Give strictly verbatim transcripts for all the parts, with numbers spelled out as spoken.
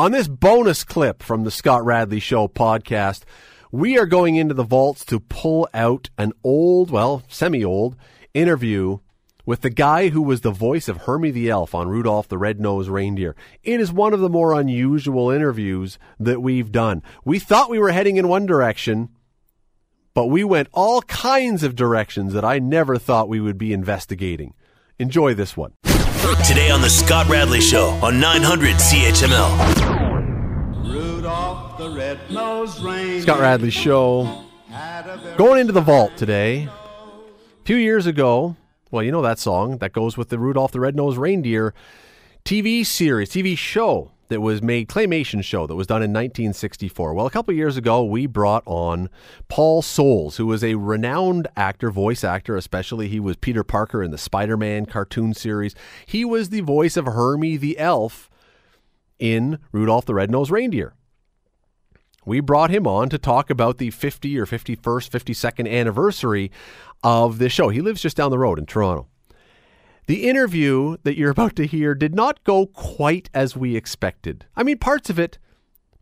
On this bonus clip from the Scott Radley Show podcast, we are going into the vaults to pull out an old, well, semi-old interview with the guy who was the voice of Hermey the Elf on Rudolph the Red-Nosed Reindeer. It is one of the more unusual interviews that we've done. We thought we were heading in one direction, but we went all kinds of directions that I never thought we would be investigating. Enjoy this one. Today on the Scott Radley Show on nine hundred C H M L. Rudolph the Red-Nosed Reindeer. Scott Radley Show. Going into the vault today. A few years ago, well, you know that song that goes with the Rudolph the Red-Nosed Reindeer T V series, T V show that was made, claymation show that was done in nineteen sixty-four. Well, a couple of years ago, we brought on Paul Soles, who was a renowned actor, voice actor, especially. He was Peter Parker in the Spider-Man cartoon series. He was the voice of Hermey the Elf in Rudolph the Red-Nosed Reindeer. We brought him on to talk about the fiftieth or fifty-first, fifty-second anniversary of this show. He lives just down the road in Toronto. The interview that you're about to hear did not go quite as we expected. I mean, parts of it,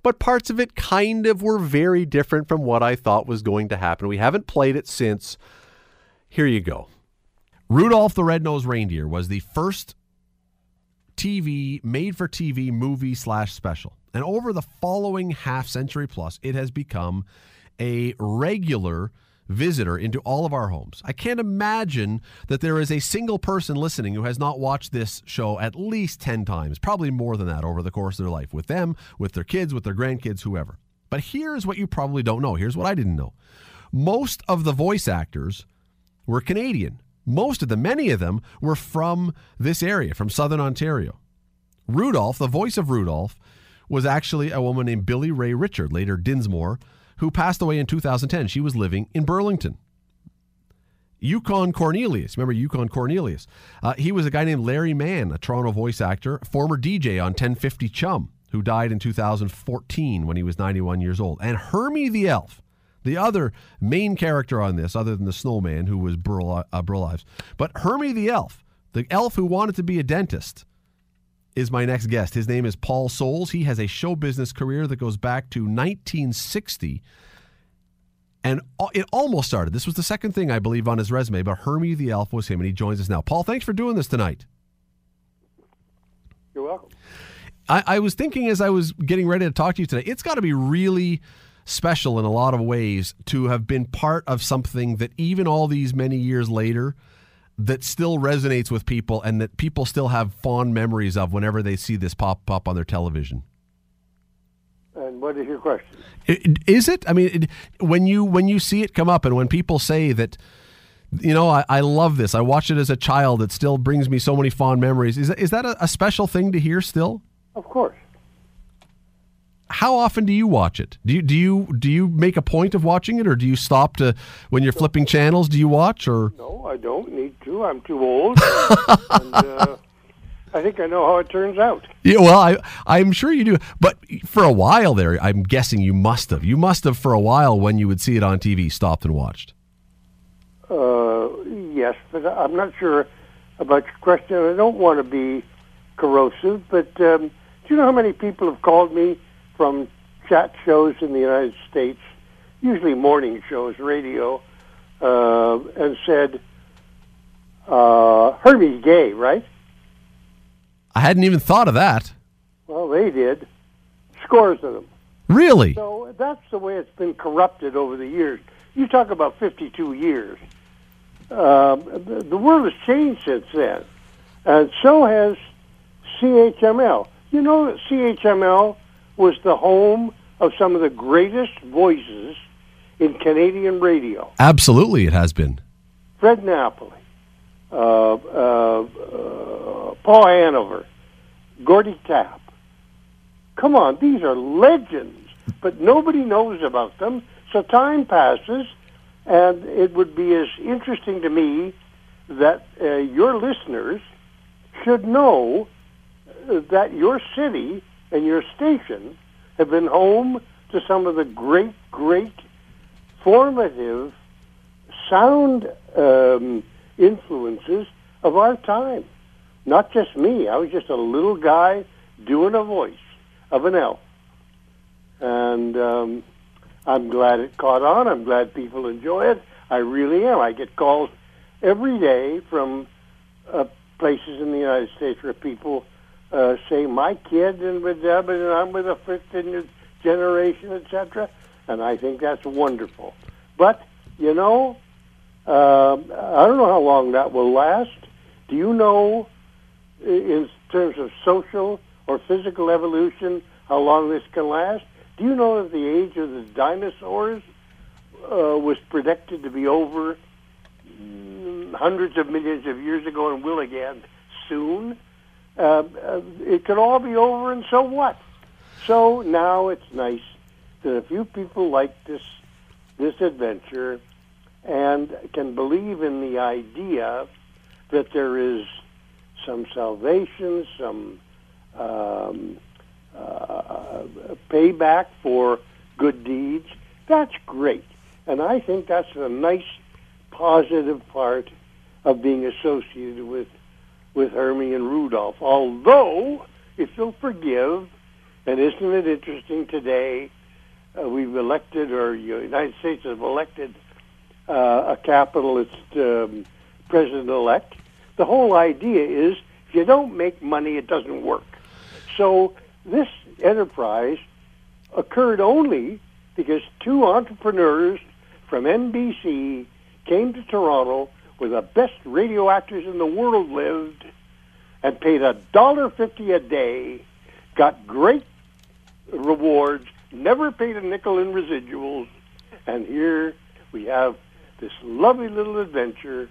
but parts of it kind of were very different from what I thought was going to happen. We haven't played it since. Here you go. Rudolph the Red-Nosed Reindeer was the first T V, made-for-T V movie slash special. And over the following half-century plus, it has become a regular visitor into all of our homes. I can't imagine that there is a single person listening who has not watched this show at least ten times, probably more than that over the course of their life, with them, with their kids, with their grandkids, whoever. But here's what you probably don't know. Here's what I didn't know. Most of the voice actors were Canadian. Most of them, many of them, were from this area, from Southern Ontario. Rudolph, the voice of Rudolph, was actually a woman named Billy Ray Richard, later Dinsmore, who passed away in two thousand ten. She was living in Burlington. Yukon Cornelius. Remember Yukon Cornelius? Uh, he was a guy named Larry Mann, a Toronto voice actor, former D J on ten fifty Chum, who died in two thousand fourteen when he was ninety-one years old. And Hermey the Elf, the other main character on this, other than the snowman, who was Burl, uh, Burl Ives. But Hermey the Elf, the elf who wanted to be a dentist, is my next guest. His name is Paul Soles. He has a show business career that goes back to nineteen sixty. And it almost started. This was the second thing, I believe, on his resume, but Hermey the Elf was him, and he joins us now. Paul, thanks for doing this tonight. You're welcome. I, I was thinking as I was getting ready to talk to you today, it's got to be really special in a lot of ways to have been part of something that even all these many years later that still resonates with people and that people still have fond memories of whenever they see this pop up on their television. And what is your question? Is it? I mean, it, when you when you see it come up and when people say that, you know, I, I love this, I watched it as a child, it still brings me so many fond memories. Is that, is that a, a special thing to hear still? Of course. How often do you watch it? Do you do you do you make a point of watching it, or do you stop to when you're flipping channels? Do you watch or? No, I don't need to. I'm too old, and uh, I think I know how it turns out. Yeah, well, I I'm sure you do. But for a while there, I'm guessing you must have. You must have for a while when you would see it on T V, stopped and watched. Uh, yes, but I'm not sure about your question. I don't want to be corrosive, but um, do you know how many people have called me from chat shows in the United States, usually morning shows, radio, uh, and said, uh, Hermey's gay, right? I hadn't even thought of that. Well, they did. Scores of them. Really? So that's the way it's been corrupted over the years. You talk about fifty-two years. Uh, the, the world has changed since then, and so has C H M L. You know that C H M L was the home of some of the greatest voices in Canadian radio. Absolutely, it has been. Fred Napoli, uh, uh, uh, Paul Hanover, Gordy Tapp. Come on, these are legends, but nobody knows about them, so time passes, and it would be as interesting to me that uh, your listeners should know that your city and your station have been home to some of the great, great formative sound um, influences of our time. Not just me. I was just a little guy doing a voice. of an elf. And um, I'm glad it caught on. I'm glad people enjoy it. I really am. I get calls every day from uh, places in the United States where people uh, say, my kid, and with them, and I'm with a fifth generation, et cetera. And I think that's wonderful. But, you know, uh, I don't know how long that will last. Do you know, in terms of social or physical evolution, how long this can last? Do you know that the age of the dinosaurs uh, was predicted to be over hundreds of millions of years ago and will again soon? Uh, uh, it could all be over, and so what? So now it's nice that a few people like this this adventure and can believe in the idea that there is some salvation, some um, uh, payback for good deeds. That's great. And I think that's a nice, positive part of being associated with, with Hermey and Rudolph. Although, if you'll forgive, and isn't it interesting today, uh, we've elected, or the United States has elected uh, a capitalist um, president-elect. The whole idea is if you don't make money, it doesn't work. So this enterprise occurred only because two entrepreneurs from N B C came to Toronto, where the best radio actors in the world lived, and paid a dollar fifty a day, got great rewards, never paid a nickel in residuals, and here we have this lovely little adventure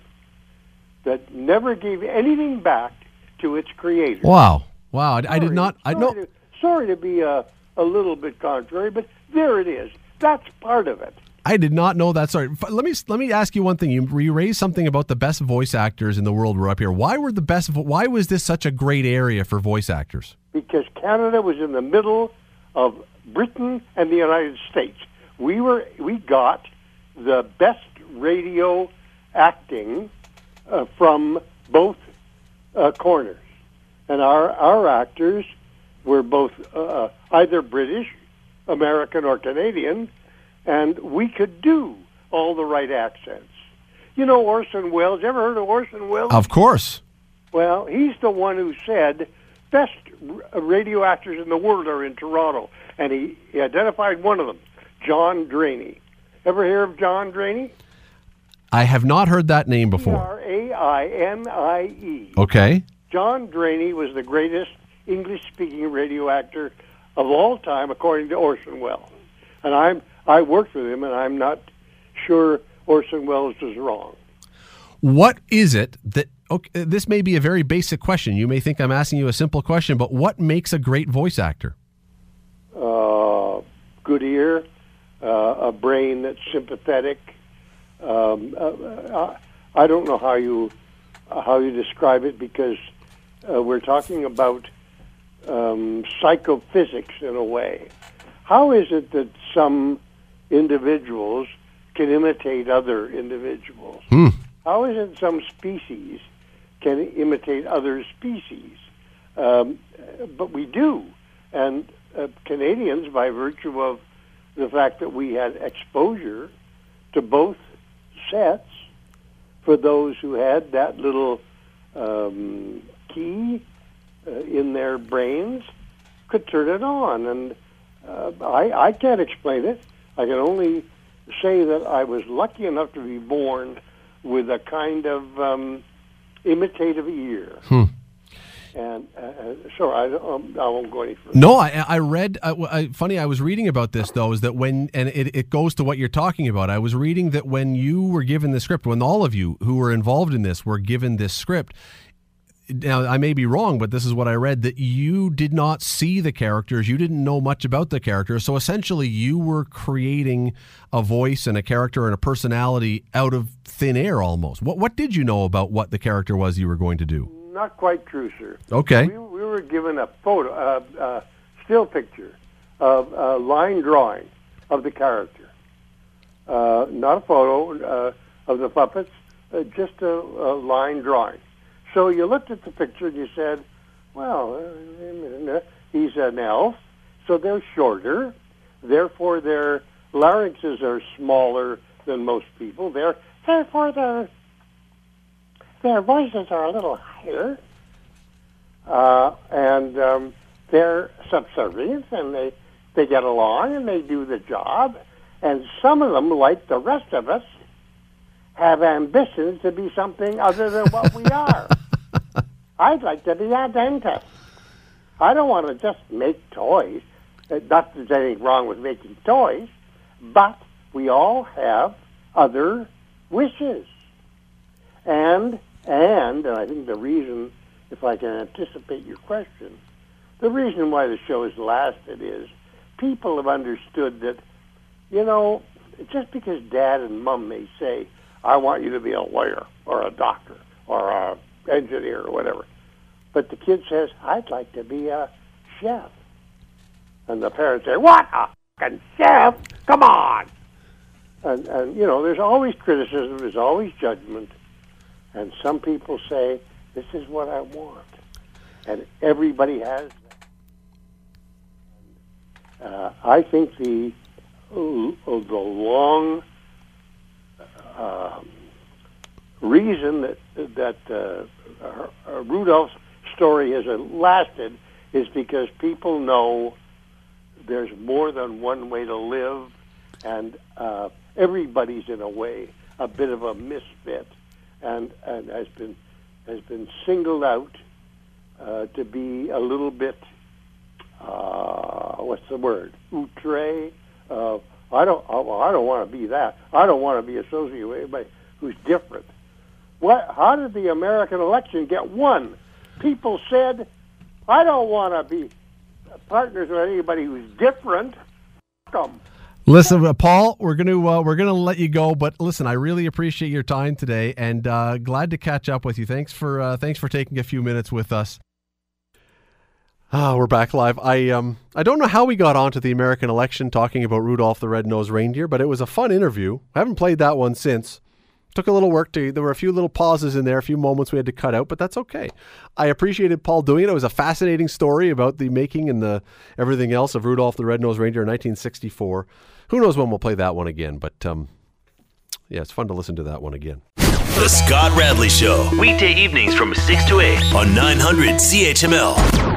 that never gave anything back to its creator. Wow. Wow. I, sorry, I did not... I know. Sorry, sorry to be a, a little bit contrary, but there it is. That's part of it. I did not know that. Sorry. Let me let me ask you one thing. You, you raised something about the best voice actors in the world were up here. Why were the best... Why was this such a great area for voice actors? Because Canada was in the middle of Britain and the United States. We were... We got the best radio acting... Uh, from both uh, corners, and our our actors were both uh, either British, American, or Canadian, and we could do all the right accents. You know Orson Welles. Ever heard of Orson Welles? Of course. Well, he's the one who said best radio actors in the world are in Toronto, and he, he identified one of them, John Drainie. Ever hear of John Drainie? I have not heard that name before. D R A I N I E. Okay. John Drainie was the greatest English-speaking radio actor of all time, according to Orson Welles. And I'm, I worked with him, and I'm not sure Orson Welles was wrong. What is it that... Okay, this may be a very basic question. You may think I'm asking you a simple question, but what makes a great voice actor? Uh, good ear, uh, a brain that's sympathetic... Um, uh, I don't know how you uh, how you describe it, because uh, we're talking about um, psychophysics in a way. How is it that some individuals can imitate other individuals? Hmm. How is it some species can imitate other species? Um, but we do, and uh, Canadians, by virtue of the fact that we had exposure to both sets, for those who had that little um, key uh, in their brains, could turn it on. And uh, I, I can't explain it. I can only say that I was lucky enough to be born with a kind of um, imitative ear. Hmm. And uh, sorry, I, um, I won't go any further. No, I, I read, uh, I, funny, I was reading about this, though, is that when, and it, it goes to what you're talking about. I was reading that when you were given the script, when all of you who were involved in this were given this script, now I may be wrong, but this is what I read, that you did not see the characters, you didn't know much about the characters, so essentially you were creating a voice and a character and a personality out of thin air almost. What, what did you know about what the character was you were going to do? Not quite true, sir. Okay. We, we were given a photo, uh, uh, still picture, of a line drawing of the character. Uh, not a photo uh, of the puppets, uh, just a, a line drawing. So you looked at the picture and you said, well, uh, he's an elf. so they're shorter. Therefore, their larynxes are smaller than most people. They're, therefore, their their voices are a little higher, uh, and um, they're subservient, and they, they get along, and they do the job. And some of them, like the rest of us, have ambitions to be something other than what we are. I'd like to be a dentist. I don't want to just make toys. Not that there's anything wrong with making toys, but we all have other wishes. And, and, and I think the reason, if I can anticipate your question, the reason why the show has lasted is people have understood that, you know, just because Dad and Mom may say, I want you to be a lawyer or a doctor or a engineer or whatever, but the kid says, I'd like to be a chef. And the parents say, what a fucking chef? Come on! And, and, you know, there's always criticism, there's always judgment, and some people say, this is what I want. And everybody has that. Uh, I think the, ooh, the long uh, reason that, that uh, Rudolph's story has lasted is because people know there's more than one way to live, and uh, everybody's in a way a bit of a misfit, and, and has been has been singled out uh, to be a little bit uh, what's the word? Outre. Uh, I don't. I, I don't want to be that. I don't want to be associated with anybody who's different. What? How did the American election get won? People said, I don't want to be partners with anybody who's different. Come. Listen, uh, Paul, we're going to uh, we're going to let you go, but listen, I really appreciate your time today, and uh, glad to catch up with you. Thanks for uh, thanks for taking a few minutes with us. Ah, we're back live. I um I don't know how we got onto the American election talking about Rudolph the Red-Nosed Reindeer, but it was a fun interview. I haven't played that one since. Took a little work to, there were a few little pauses in there, a few moments we had to cut out, but that's okay. I appreciated Paul doing it. It was a fascinating story about the making and the everything else of Rudolph the Red-Nosed Reindeer in nineteen sixty-four. Who knows when we'll play that one again, but um, yeah, it's fun to listen to that one again. The Scott Radley Show. Weekday evenings from six to eight on nine hundred C H M L.